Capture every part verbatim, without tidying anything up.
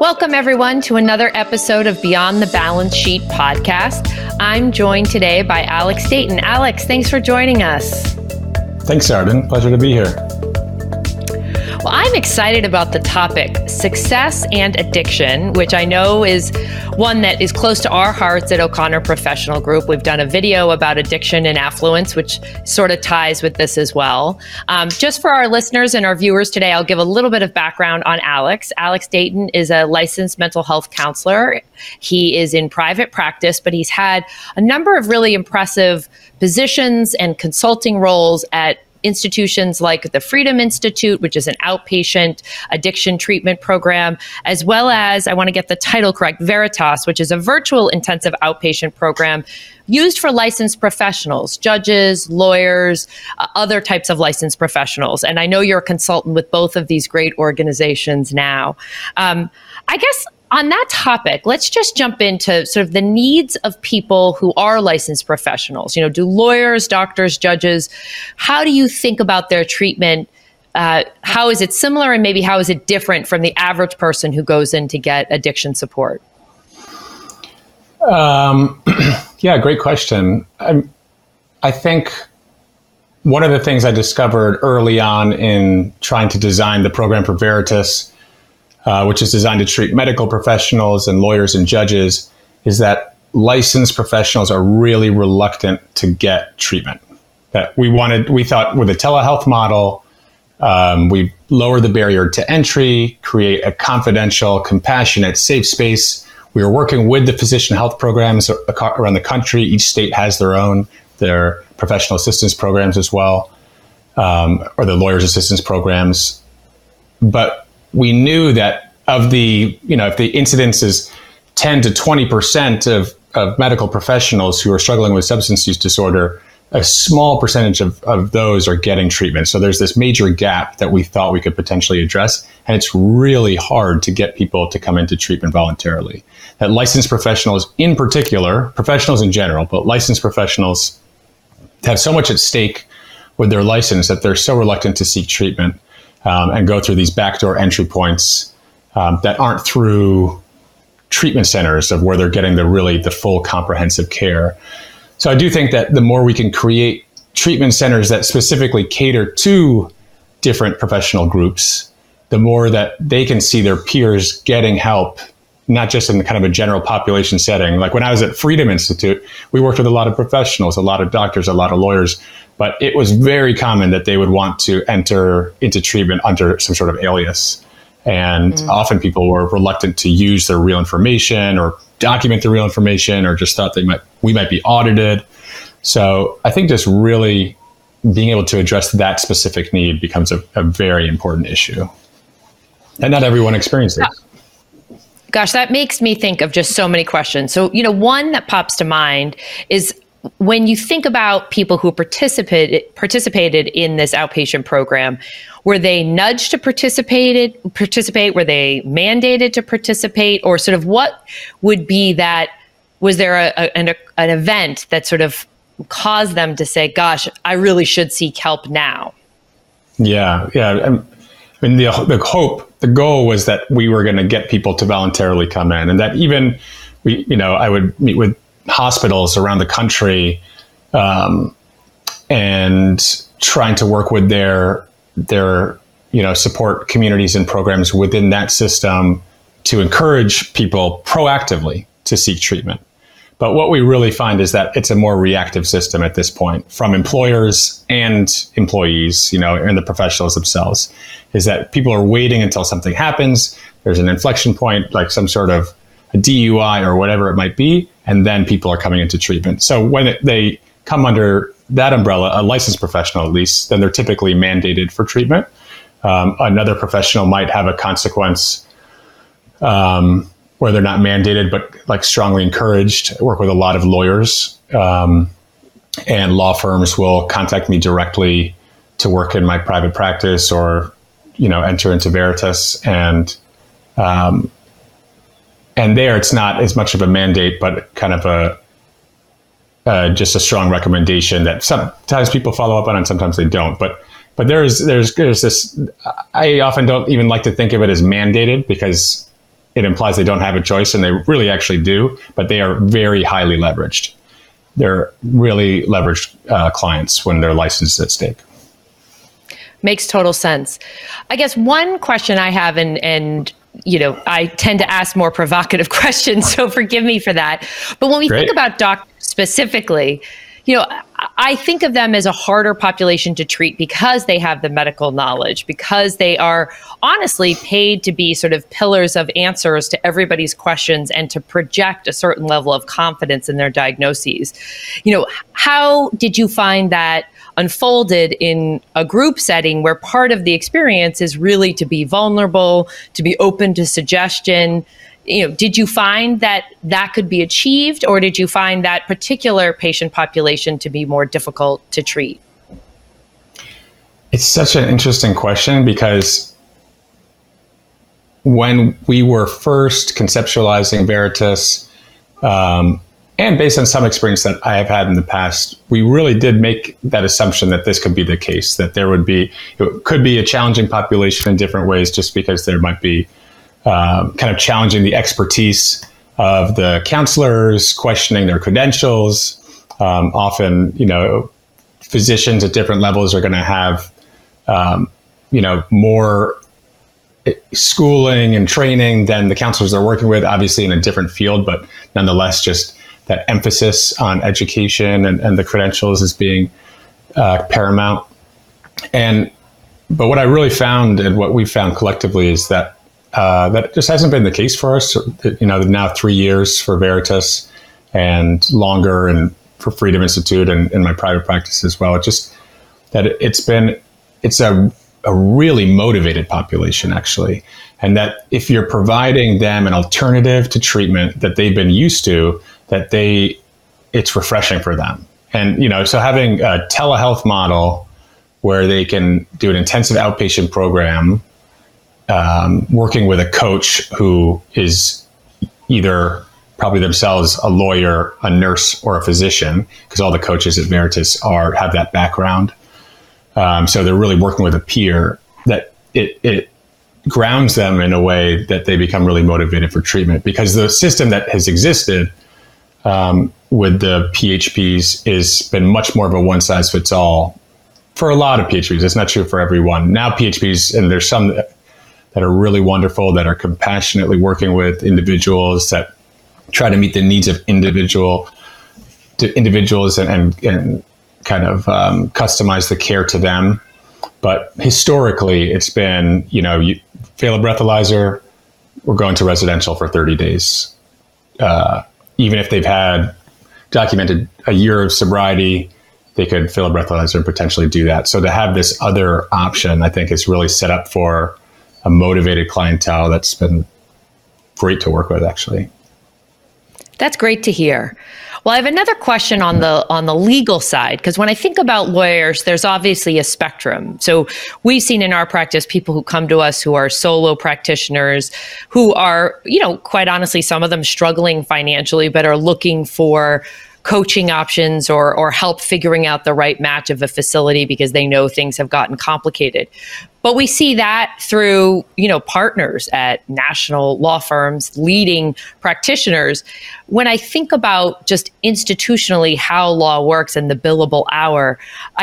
Welcome, everyone, to another episode of Beyond the Balance Sheet podcast. I'm joined today by Alex Dayton. Alex, thanks for joining us. Thanks, Arden. Pleasure to be here. Well, I'm excited about the topic, success and addiction, which I know is one that is close to our hearts at O'Connor Professional Group. We've done a video about addiction and affluence, which sort of ties with this as well. Um, just for our listeners and our viewers today, I'll give a little bit of background on Alex. Alex Dayton is a licensed mental health counselor. He is in private practice, but he's had a number of really impressive positions and consulting roles at institutions like the Freedom Institute, which is an outpatient addiction treatment program, as well as, I want to get the title correct, Veritas, which is a virtual intensive outpatient program used for licensed professionals, judges, lawyers, uh, other types of licensed professionals. And I know you're a consultant with both of these great organizations now. Um, I guess on that topic, let's just jump into sort of the needs of people who are licensed professionals. You know, do lawyers, doctors, judges, how do you think about their treatment? Uh, how is it similar, and maybe how is it different from the average person who goes in to get addiction support? Um, yeah, great question. I'm, I think one of the things I discovered early on in trying to design the program for Veritas, Uh, which is designed to treat medical professionals and lawyers and judges, is that licensed professionals are really reluctant to get treatment. That we wanted, we thought with a telehealth model, um, we lower the barrier to entry, create a confidential, compassionate, safe space. We were working with the physician health programs around the country. Each state has their own, their professional assistance programs as well, um, or the lawyers assistance programs. But we knew that of the, you know, if the incidence is ten to twenty percent of, of medical professionals who are struggling with substance use disorder, a small percentage of, of those are getting treatment. So there's this major gap that we thought we could potentially address. And it's really hard to get people to come into treatment voluntarily. That licensed professionals in particular, professionals in general, but licensed professionals have so much at stake with their license that they're so reluctant to seek treatment. Um, and go through these backdoor entry points um, that aren't through treatment centers of where they're getting the really the full comprehensive care. So I do think that the more we can create treatment centers that specifically cater to different professional groups, the more that they can see their peers getting help, not just in the kind of a general population setting. Like when I was at Freedom Institute, we worked with a lot of professionals, a lot of doctors, a lot of lawyers, but it was very common that they would want to enter into treatment under some sort of alias. And mm. often people were reluctant to use their real information or document the real information, or just thought they might we might be audited. So I think just really being able to address that specific need becomes a, a very important issue. And not everyone experiences it. Gosh, that makes me think of just so many questions. So, you know, one that pops to mind is when you think about people who participated participated in this outpatient program, were they nudged to participate, participate? Were they mandated to participate? Or sort of what would be that, was there a, a, an, a, an event that sort of caused them to say, gosh, I really should seek help now? Yeah, yeah. I'm- And the, the hope, the goal was that we were going to get people to voluntarily come in, and that even we, you know, I would meet with hospitals around the country, um, and trying to work with their, their, you know, support communities and programs within that system to encourage people proactively to seek treatment. But what we really find is that it's a more reactive system at this point from employers and employees, you know, and the professionals themselves, is that people are waiting until something happens. There's an inflection point, like some sort of a D U I or whatever it might be, and then people are coming into treatment. So when it, they come under that umbrella, a licensed professional at least, then they're typically mandated for treatment. Um, another professional might have a consequence, um, where they're not mandated, but like strongly encouraged. I work with a lot of lawyers, um, and law firms will contact me directly to work in my private practice or, you know, enter into Veritas. And, um, and there it's not as much of a mandate, but kind of a, uh, just a strong recommendation that sometimes people follow up on and sometimes they don't, but But there's there's there's this. I often don't even like to think of it as mandated because it implies they don't have a choice, and they really actually do. But they are very highly leveraged. They're really leveraged uh, clients when their license is at stake. Makes total sense. I guess one question I have, and and you know, I tend to ask more provocative questions, so forgive me for that. But when we Great. think about doctors specifically, you know, I think of them as a harder population to treat because they have the medical knowledge, because they are honestly paid to be sort of pillars of answers to everybody's questions and to project a certain level of confidence in their diagnoses. You know, how did you find that unfolded in a group setting where part of the experience is really to be vulnerable, to be open to suggestion? You know, did you find that that could be achieved, or did you find that particular patient population to be more difficult to treat? It's such an interesting question, because when we were first conceptualizing Veritas, um, and based on some experience that I have had in the past, we really did make that assumption that this could be the case, that there would be, it could be a challenging population in different ways, just because there might be Uh, kind of challenging the expertise of the counselors, questioning their credentials. Um, often, you know, physicians at different levels are going to have, um, you know, more schooling and training than the counselors they're working with, obviously in a different field, but nonetheless, just that emphasis on education and, and the credentials as being uh, paramount. And, but what I really found and what we found collectively is that Uh, that just hasn't been the case for us. You know, now three years for Veritas and longer and for Freedom Institute and in my private practice as well. It just that it's been, it's a, a really motivated population actually. And that if you're providing them an alternative to treatment that they've been used to, that they, it's refreshing for them. And, you know, so having a telehealth model where they can do an intensive outpatient program, Um, working with a coach who is either probably themselves a lawyer, a nurse, or a physician, because all the coaches at Veritas are have that background. Um, so they're really working with a peer, that it, it grounds them in a way that they become really motivated for treatment, because the system that has existed um, with the P H Ps has been much more of a one-size-fits-all for a lot of P H Ps. It's not true for everyone. Now P H Ps, and there's some that, that are really wonderful, that are compassionately working with individuals, that try to meet the needs of individual to individuals and, and, and kind of um, customize the care to them. But historically, it's been, you know, you fail a breathalyzer, we're going to residential for thirty days. Uh, even if they've had documented a year of sobriety, they could fail a breathalyzer and potentially do that. So to have this other option, I think, is really set up for a motivated clientele that's been great to work with, actually. That's great to hear. Well, I have another question on the on the legal side, because when I think about lawyers, there's obviously a spectrum. So we've seen in our practice people who come to us who are solo practitioners, who are, you know, quite honestly, some of them struggling financially, but are looking for coaching options or or help figuring out the right match of a facility because they know things have gotten complicated. But we see that through, you know, partners at national law firms, leading practitioners. When I think about just institutionally how law works and the billable hour,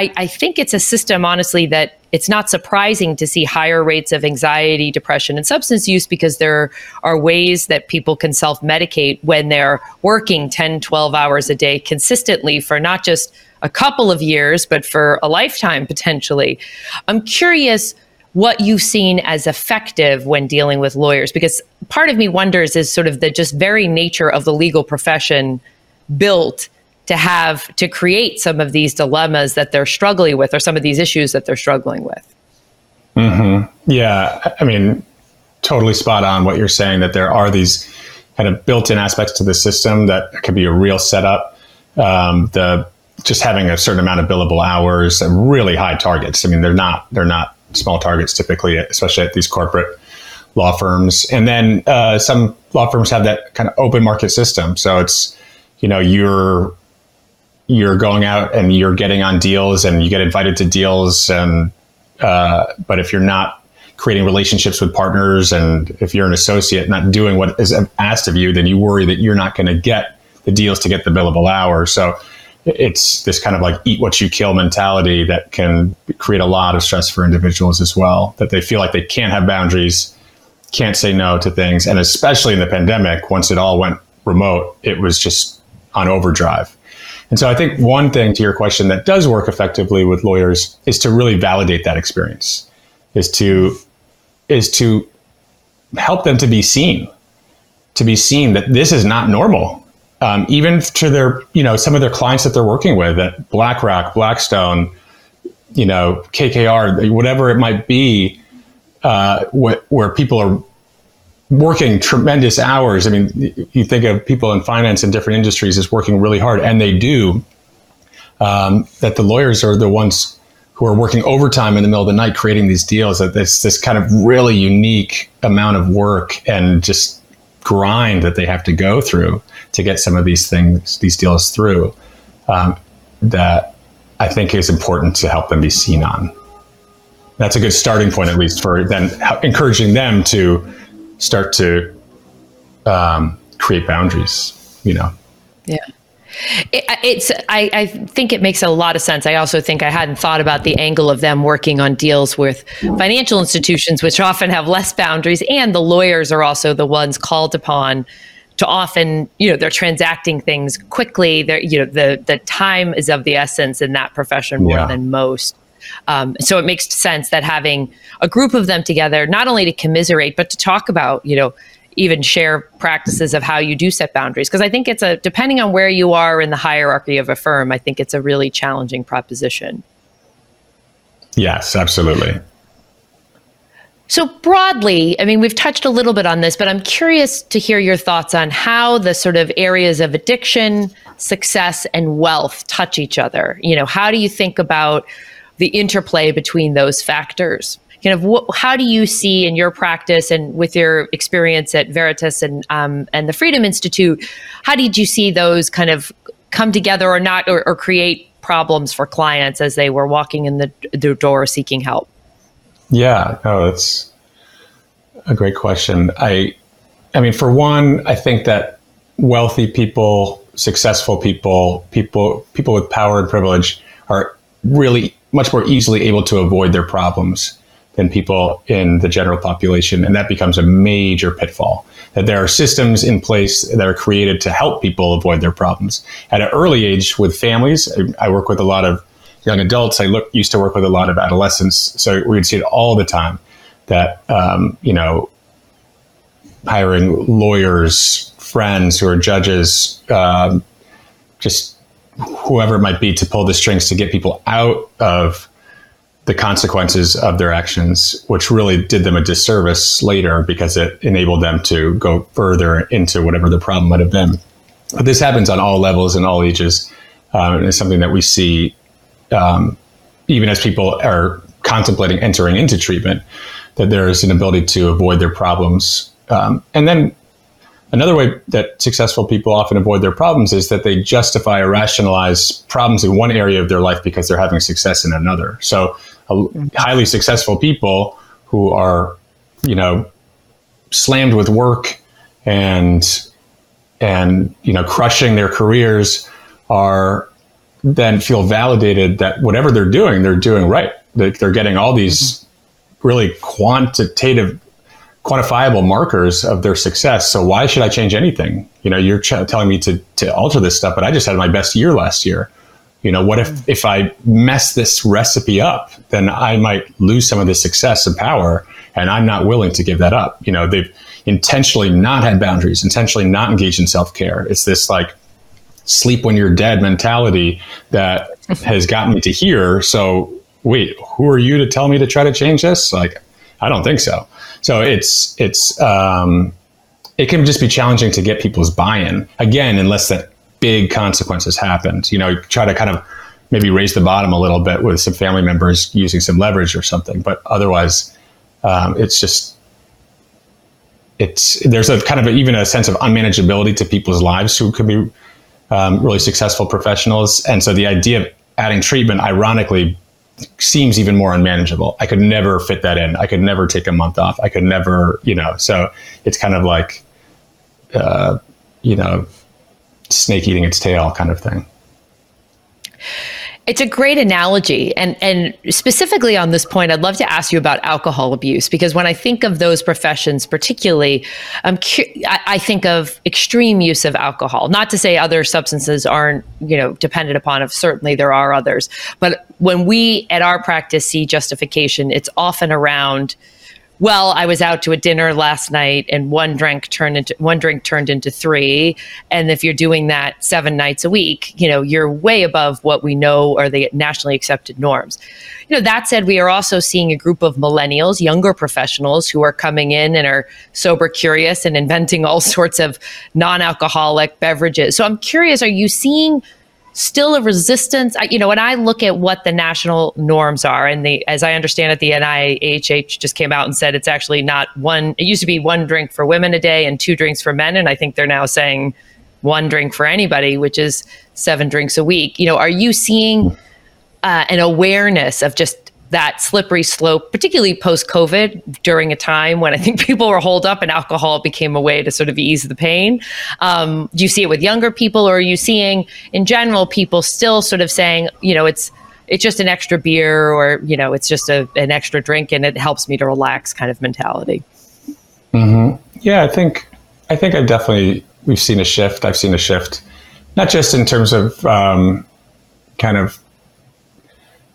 I, I think it's a system, honestly, that it's not surprising to see higher rates of anxiety, depression, and substance use, because there are ways that people can self-medicate when they're working ten, twelve hours a day consistently for not just a couple of years, but for a lifetime potentially. I'm curious what you've seen as effective when dealing with lawyers, because part of me wonders is sort of the just very nature of the legal profession built to have to create some of these dilemmas that they're struggling with, or some of these issues that they're struggling with. Mm-hmm. Yeah, I mean, totally spot on what you're saying, that there are these kind of built-in aspects to the system that could be a real setup. Um, the just having a certain amount of billable hours and really high targets. I mean, they're not they're not small targets typically, especially at these corporate law firms. And then uh, some law firms have that kind of open market system. So it's, you know, you're you're going out and you're getting on deals and you get invited to deals. And uh, but if you're not creating relationships with partners and if you're an associate not doing what is asked of you, then you worry that you're not going to get the deals to get the billable hour. So it's this kind of like eat what you kill mentality that can create a lot of stress for individuals as well, that they feel like they can't have boundaries, can't say no to things. And especially in the pandemic, once it all went remote, it was just on overdrive. And so I think one thing to your question that does work effectively with lawyers is to really validate that experience, is to is to help them to be seen, to be seen that this is not normal. Um, even to their, you know, some of their clients that they're working with at BlackRock, Blackstone, you know, K K R, whatever it might be, uh, wh- where people are working tremendous hours. I mean, you think of people in finance and different industries as working really hard, and they do, um, that the lawyers are the ones who are working overtime in the middle of the night creating these deals. That it's this kind of really unique amount of work and just grind that they have to go through to get some of these things, these deals through, um, that I think is important to help them be seen on. That's a good starting point, at least, for then encouraging them to start to um, create boundaries, you know? Yeah. It, it's. I, I think it makes a lot of sense. I also think I hadn't thought about the angle of them working on deals with financial institutions, which often have less boundaries, and the lawyers are also the ones called upon to often, you know, they're transacting things quickly. They're, you know, the the time is of the essence in that profession more yeah. than most. Um, so it makes sense that having a group of them together, not only to commiserate, but to talk about, you know, even share practices of how you do set boundaries. Because I think it's a, depending on where you are in the hierarchy of a firm, I think it's a really challenging proposition. Yes, absolutely. So broadly, I mean, we've touched a little bit on this, but I'm curious to hear your thoughts on how the sort of areas of addiction, success, and wealth touch each other. You know, how do you think about the interplay between those factors? Kind of wh- how do you see in your practice and with your experience at Veritas and um, and the Freedom Institute, how did you see those kind of come together or not, or, or create problems for clients as they were walking in the, the door seeking help? Yeah, no, that's a great question. I, I mean, for one, I think that wealthy people, successful people, people people with power and privilege are really much more easily able to avoid their problems than people in the general population. And that becomes a major pitfall, that there are systems in place that are created to help people avoid their problems. At an early age with families, I work with a lot of young adults. I look, used to work with a lot of adolescents. So we'd see it all the time that, um, you know, hiring lawyers, friends who are judges, um, just whoever it might be to pull the strings to get people out of the consequences of their actions, which really did them a disservice later because it enabled them to go further into whatever the problem might have been. But this happens on all levels and all ages. Um, and it's something that we see um, even as people are contemplating entering into treatment, that there is an ability to avoid their problems. Um, and then another way that successful people often avoid their problems is that they justify or rationalize problems in one area of their life because they're having success in another. So uh, highly successful people who are, you know, slammed with work and, and, you know, crushing their careers are then feel validated that whatever they're doing, they're doing right. They're, they're getting all these really quantitative quantifiable markers of their success. So why should I change anything? You know, you're ch- telling me to, to alter this stuff, but I just had my best year last year. You know, what if, if I mess this recipe up, then I might lose some of the success and power, and I'm not willing to give that up. You know, they've intentionally not had boundaries, intentionally not engaged in self-care. It's this like sleep when you're dead mentality that has gotten me to here. So wait, who are you to tell me to try to change this? Like, I don't think so. So it's it's um, it can just be challenging to get people's buy-in, again, unless that big consequences happened. You know, you try to kind of maybe raise the bottom a little bit with some family members using some leverage or something, but otherwise um, it's just, it's, there's a kind of a, even a sense of unmanageability to people's lives who could be um, really successful professionals. And so the idea of adding treatment, ironically, seems even more unmanageable. I could never fit that in. I could never take a month off. I could never, you know, so it's kind of like, uh, you know, snake eating its tail kind of thing. It's a great analogy. And and specifically on this point, I'd love to ask you about alcohol abuse, because when I think of those professions particularly, I'm cu- I, I think of extreme use of alcohol. Not to say other substances aren't, you know, dependent upon, if certainly there are others. But when we at our practice see justification, it's often around, well, I was out to a dinner last night and one drink turned into one drink turned into three. And if you're doing that seven nights a week, you know, you're way above what we know are the nationally accepted norms. You know, that said, we are also seeing a group of millennials, younger professionals who are coming in and are sober curious and inventing all sorts of non-alcoholic beverages. So I'm curious, are you seeing still a resistance? You know, when I look at what the national norms are, and the, as I understand it, the N I H just came out and said it's actually not one, it used to be one drink for women a day and two drinks for men. And I think they're now saying one drink for anybody, which is seven drinks a week. You know, are you seeing uh, an awareness of just that slippery slope, particularly post-COVID, during a time when I think people were holed up and alcohol became a way to sort of ease the pain? Um, do you see it with younger people, or are you seeing in general people still sort of saying, you know, it's it's just an extra beer, or, you know, it's just a, an extra drink and it helps me to relax kind of mentality? Mm-hmm. Yeah, I think I think I definitely, we've seen a shift. I've seen a shift, not just in terms of um, kind of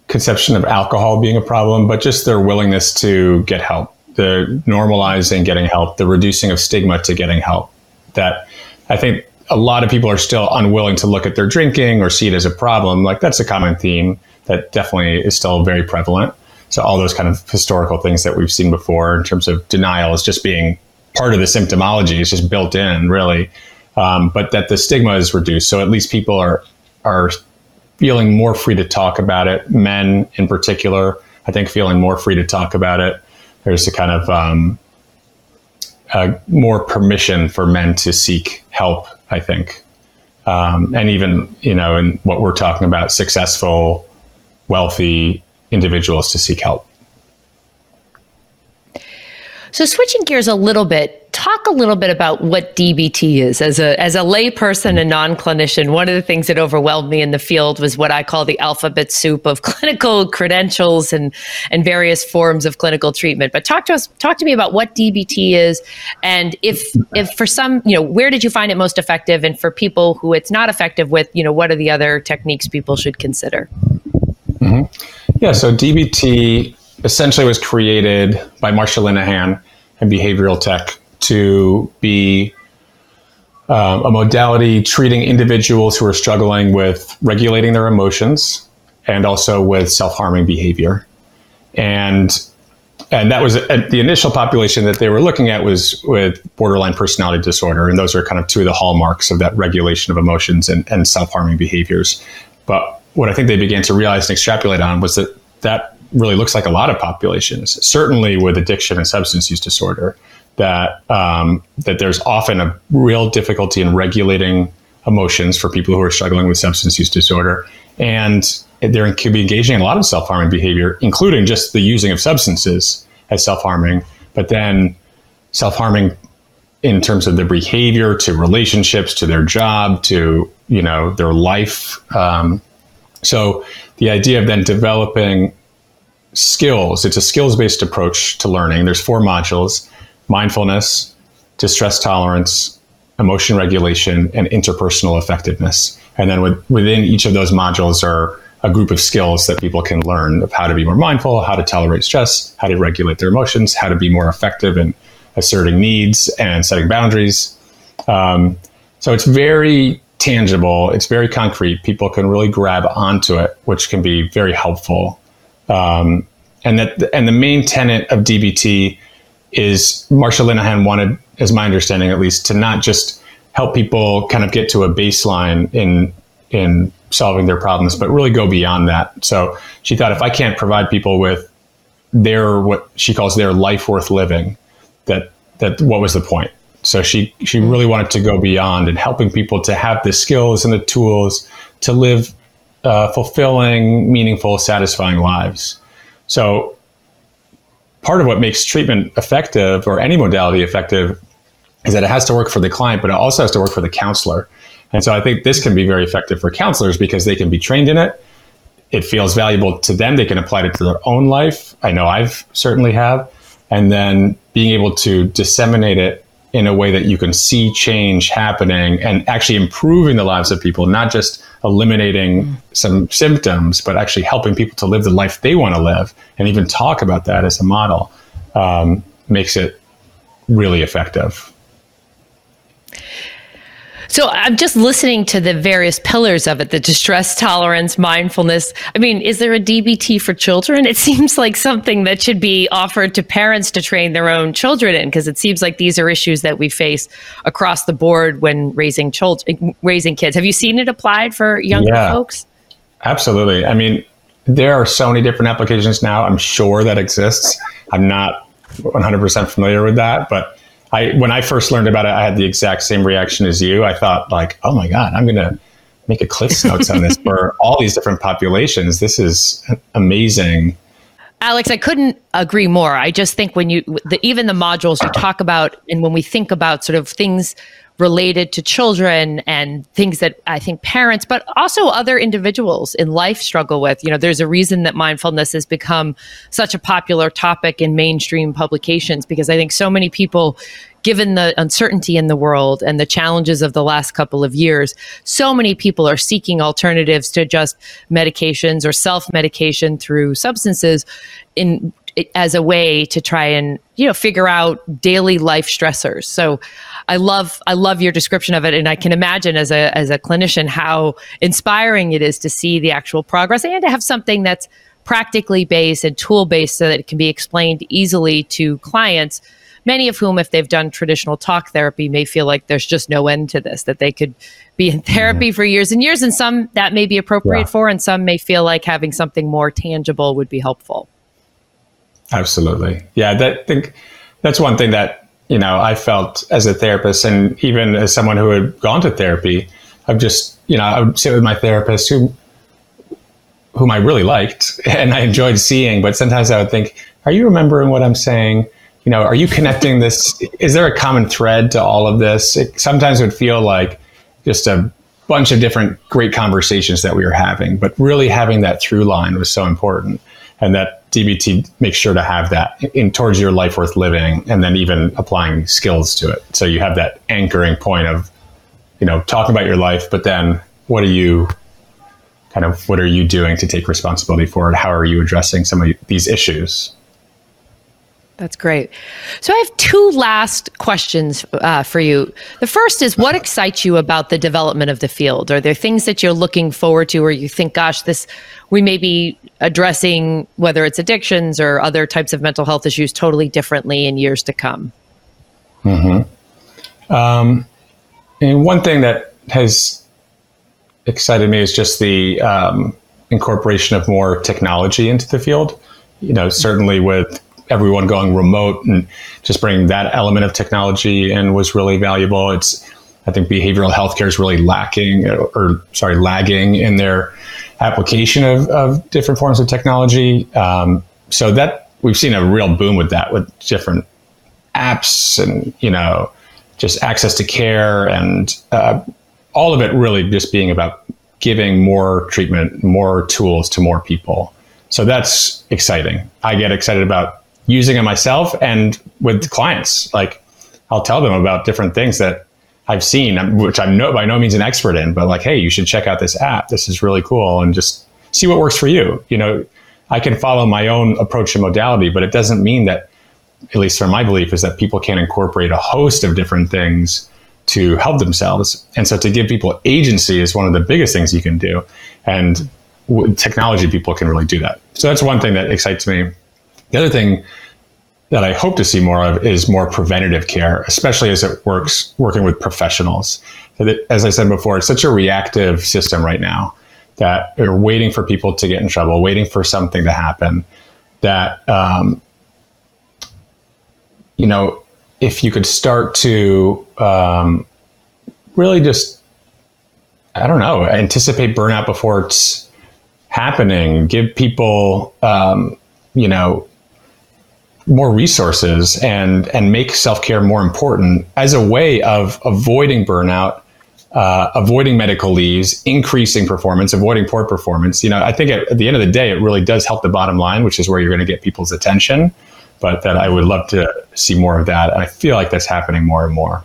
conception of alcohol being a problem, but just their willingness to get help, the normalizing getting help, the reducing of stigma to getting help. That I think a lot of people are still unwilling to look at their drinking or see it as a problem. Like, that's a common theme that definitely is still very prevalent. So all those kind of historical things that we've seen before in terms of denial is just being part of the symptomology. It's just built in, really. Um, but that the stigma is reduced. So at least people are are. feeling more free to talk about it. Men in particular, I think, feeling more free to talk about it. There's a kind of um, uh, more permission for men to seek help, I think. Um, and even, you know, in what we're talking about, successful, wealthy individuals to seek help. So switching gears a little bit, talk a little bit about what D B T is. As a as a layperson and non-clinician, one of the things that overwhelmed me in the field was what I call the alphabet soup of clinical credentials and and various forms of clinical treatment. But talk to us, talk to me about what D B T is, and if if for some, you know, where did you find it most effective, and for people who it's not effective with, you know, what are the other techniques people should consider? Mm-hmm. Yeah, so D B T essentially was created by Marsha Linehan and behavioral tech to be uh, a modality treating individuals who are struggling with regulating their emotions and also with self-harming behavior. And and that was uh, the initial population that they were looking at was with borderline personality disorder. And those are kind of two of the hallmarks of that regulation of emotions and, and self-harming behaviors. But what I think they began to realize and extrapolate on was that that really looks like a lot of populations, certainly with addiction and substance use disorder, that um, that there's often a real difficulty in regulating emotions for people who are struggling with substance use disorder. And they could be engaging in a lot of self-harming behavior, including just the using of substances as self-harming, but then self-harming in terms of their behavior to relationships, to their job, to, you know, their life. Um, so the idea of then developing skills. It's a skills-based approach to learning. There's four modules: mindfulness, distress tolerance, emotion regulation, and interpersonal effectiveness. And then with, within each of those modules are a group of skills that people can learn of how to be more mindful, how to tolerate stress, how to regulate their emotions, how to be more effective in asserting needs and setting boundaries. Um, so it's very tangible. It's very concrete. People can really grab onto it, which can be very helpful. Um, and that, and the main tenet of D B T is Marsha Linehan wanted, as my understanding at least, to not just help people kind of get to a baseline in in solving their problems, but really go beyond that. So she thought, if I can't provide people with their, what she calls their life worth living, that that what was the point? So she she really wanted to go beyond and helping people to have the skills and the tools to live uh, fulfilling, meaningful, satisfying lives. So part of what makes treatment effective, or any modality effective, is that it has to work for the client, but it also has to work for the counselor. And so I think this can be very effective for counselors because they can be trained in it. It feels valuable to them. They can apply it to their own life. I know I've certainly have. And then being able to disseminate it in a way that you can see change happening and actually improving the lives of people, not just eliminating mm. some symptoms, but actually helping people to live the life they want to live, and even talk about that as a model, um, makes it really effective. So I'm just listening to the various pillars of it, the distress tolerance, mindfulness. I mean, is there a D B T for children? It seems like something that should be offered to parents to train their own children in, because it seems like these are issues that we face across the board when raising children, raising kids. Have you seen it applied for younger yeah, folks? Absolutely. I mean, there are so many different applications now. I'm sure that exists. I'm not one hundred percent familiar with that, but I, when I first learned about it, I had the exact same reaction as you. I thought like, oh my God, I'm going to make a Cliff's Notes on this for all these different populations. This is amazing. Alex, I couldn't agree more. I just think when you, the, even the modules you talk about, and when we think about sort of things related to children and things that I think parents, but also other individuals in life struggle with. You know, there's a reason that mindfulness has become such a popular topic in mainstream publications, because I think so many people, given the uncertainty in the world and the challenges of the last couple of years, so many people are seeking alternatives to just medications or self-medication through substances in as a way to try and, you know, figure out daily life stressors. So I love, I love your description of it. And I can imagine as a, as a clinician, how inspiring it is to see the actual progress and to have something that's practically based and tool based so that it can be explained easily to clients, many of whom, if they've done traditional talk therapy, may feel like there's just no end to this, that they could be in therapy for years and years. And some that may be appropriate yeah. for, and some may feel like having something more tangible would be helpful. Absolutely. Yeah, that I think that's one thing that, you know, I felt as a therapist, and even as someone who had gone to therapy. I've just, you know, I would sit with my therapist who whom I really liked and I enjoyed seeing, but sometimes I would think, are you remembering what I'm saying? You know, are you connecting this? Is there a common thread to all of this? It sometimes would feel like just a bunch of different great conversations that we were having, but really having that through line was so important. And that D B T makes sure to have that in towards your life worth living, and then even applying skills to it. So you have that anchoring point of, you know, talking about your life, but then what are you kind of, what are you doing to take responsibility for it? How are you addressing some of these issues? That's great. So I have two last questions uh, for you. The first is, what excites you about the development of the field? Are there things that you're looking forward to, or you think, gosh, this, we may be addressing, whether it's addictions or other types of mental health issues, totally differently in years to come? Mm-hmm. Um, and one thing that has excited me is just the um, incorporation of more technology into the field. You know, certainly with everyone going remote, and just bringing that element of technology in was really valuable. It's, I think behavioral healthcare is really lacking or, or sorry, lagging in their application of, of different forms of technology. Um, so that we've seen a real boom with that, with different apps and, you know, just access to care, and uh, all of it really just being about giving more treatment, more tools to more people. So that's exciting. I get excited about using it myself, and with clients, like I'll tell them about different things that I've seen, which I'm no, by no means an expert in, but like, hey, you should check out this app. This is really cool. And just see what works for you. You know, I can follow my own approach to modality, but it doesn't mean that, at least from my belief, is that people can incorporate a host of different things to help themselves. And so to give people agency is one of the biggest things you can do. And with technology, people can really do that. So that's one thing that excites me. The other thing that I hope to see more of is more preventative care, especially as it works working with professionals. So that, as I said before, it's such a reactive system right now that we're waiting for people to get in trouble, waiting for something to happen. That, um, you know, if you could start to um, really just, I don't know, anticipate burnout before it's happening, give people, um, you know, more resources and and make self-care more important as a way of avoiding burnout, uh, avoiding medical leaves, increasing performance, avoiding poor performance. You know, I think at, at the end of the day, it really does help the bottom line, which is where you're going to get people's attention. But that I would love to see more of that. And I feel like that's happening more and more.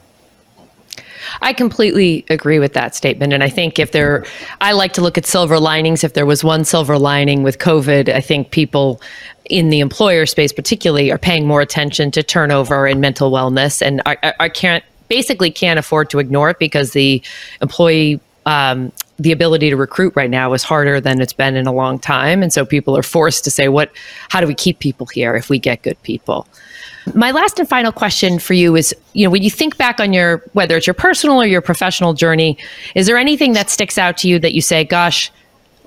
I completely agree with that statement. And I think if there, I like to look at silver linings. If there was one silver lining with COVID, I think people in the employer space particularly are paying more attention to turnover and mental wellness. And I, I can't, basically can't afford to ignore it because the employee, um, the ability to recruit right now is harder than it's been in a long time. And so people are forced to say, what, how do we keep people here if we get good people? My last and final question for you is, you know, when you think back on your, whether it's your personal or your professional journey, is there anything that sticks out to you that you say, gosh,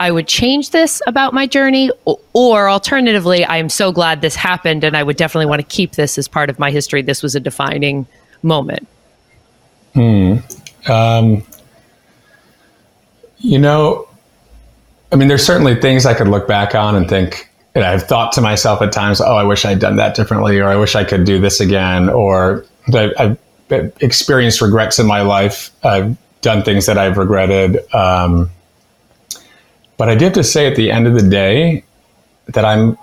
I would change this about my journey? Or, or alternatively, I am so glad this happened and I would definitely want to keep this as part of my history. This was a defining moment. Hmm. Um. You know, I mean, there's certainly things I could look back on and think, and I've thought to myself at times, oh, I wish I'd done that differently, or I wish I could do this again, or I've, I've experienced regrets in my life. I've done things that I've regretted. Um, but I do have to say at the end of the day that I'm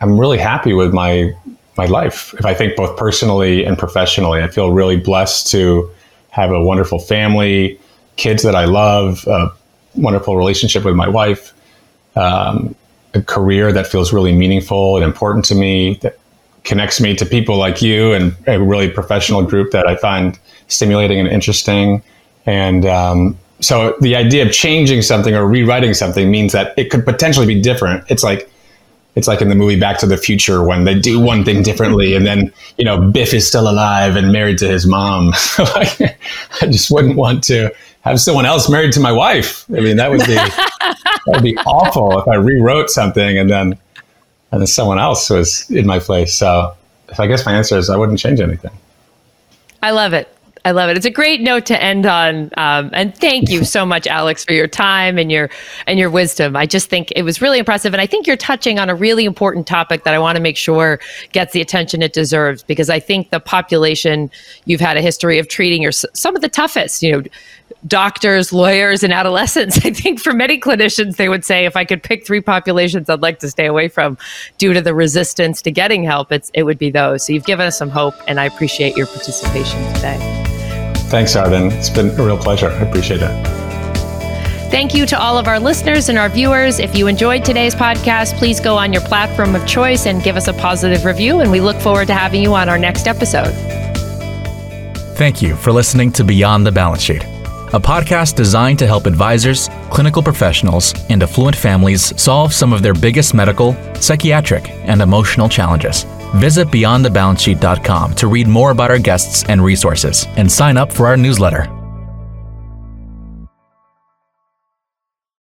I'm really happy with my my life. If I think both personally and professionally, I feel really blessed to have a wonderful family, kids that I love, a wonderful relationship with my wife, um, a career that feels really meaningful and important to me, that connects me to people like you and a really professional group that I find stimulating and interesting. And um, so the idea of changing something or rewriting something means that it could potentially be different. It's like, it's like in the movie Back to the Future when they do one thing differently and then, you know, Biff is still alive and married to his mom. I just wouldn't want to have someone else married to my wife. I mean, that would be that would be awful if I rewrote something and then and then someone else was in my place. So if I guess my answer is I wouldn't change anything. I love it. I love it. It's a great note to end on. Um, and thank you so much, Alex, for your time and your and your wisdom. I just think it was really impressive. And I think you're touching on a really important topic that I want to make sure gets the attention it deserves, because I think the population, you've had a history of treating your, some of the toughest, you know, doctors, lawyers, and adolescents. I think for many clinicians, they would say, if I could pick three populations I'd like to stay away from due to the resistance to getting help, it's, it would be those. So you've given us some hope, and I appreciate your participation today. Thanks, Arden. It's been a real pleasure. I appreciate it. Thank you to all of our listeners and our viewers. If you enjoyed today's podcast, please go on your platform of choice and give us a positive review, and we look forward to having you on our next episode. Thank you for listening to Beyond the Balance Sheet, a podcast designed to help advisors, clinical professionals, and affluent families solve some of their biggest medical, psychiatric, and emotional challenges. Visit beyond the balance sheet dot com to read more about our guests and resources and sign up for our newsletter.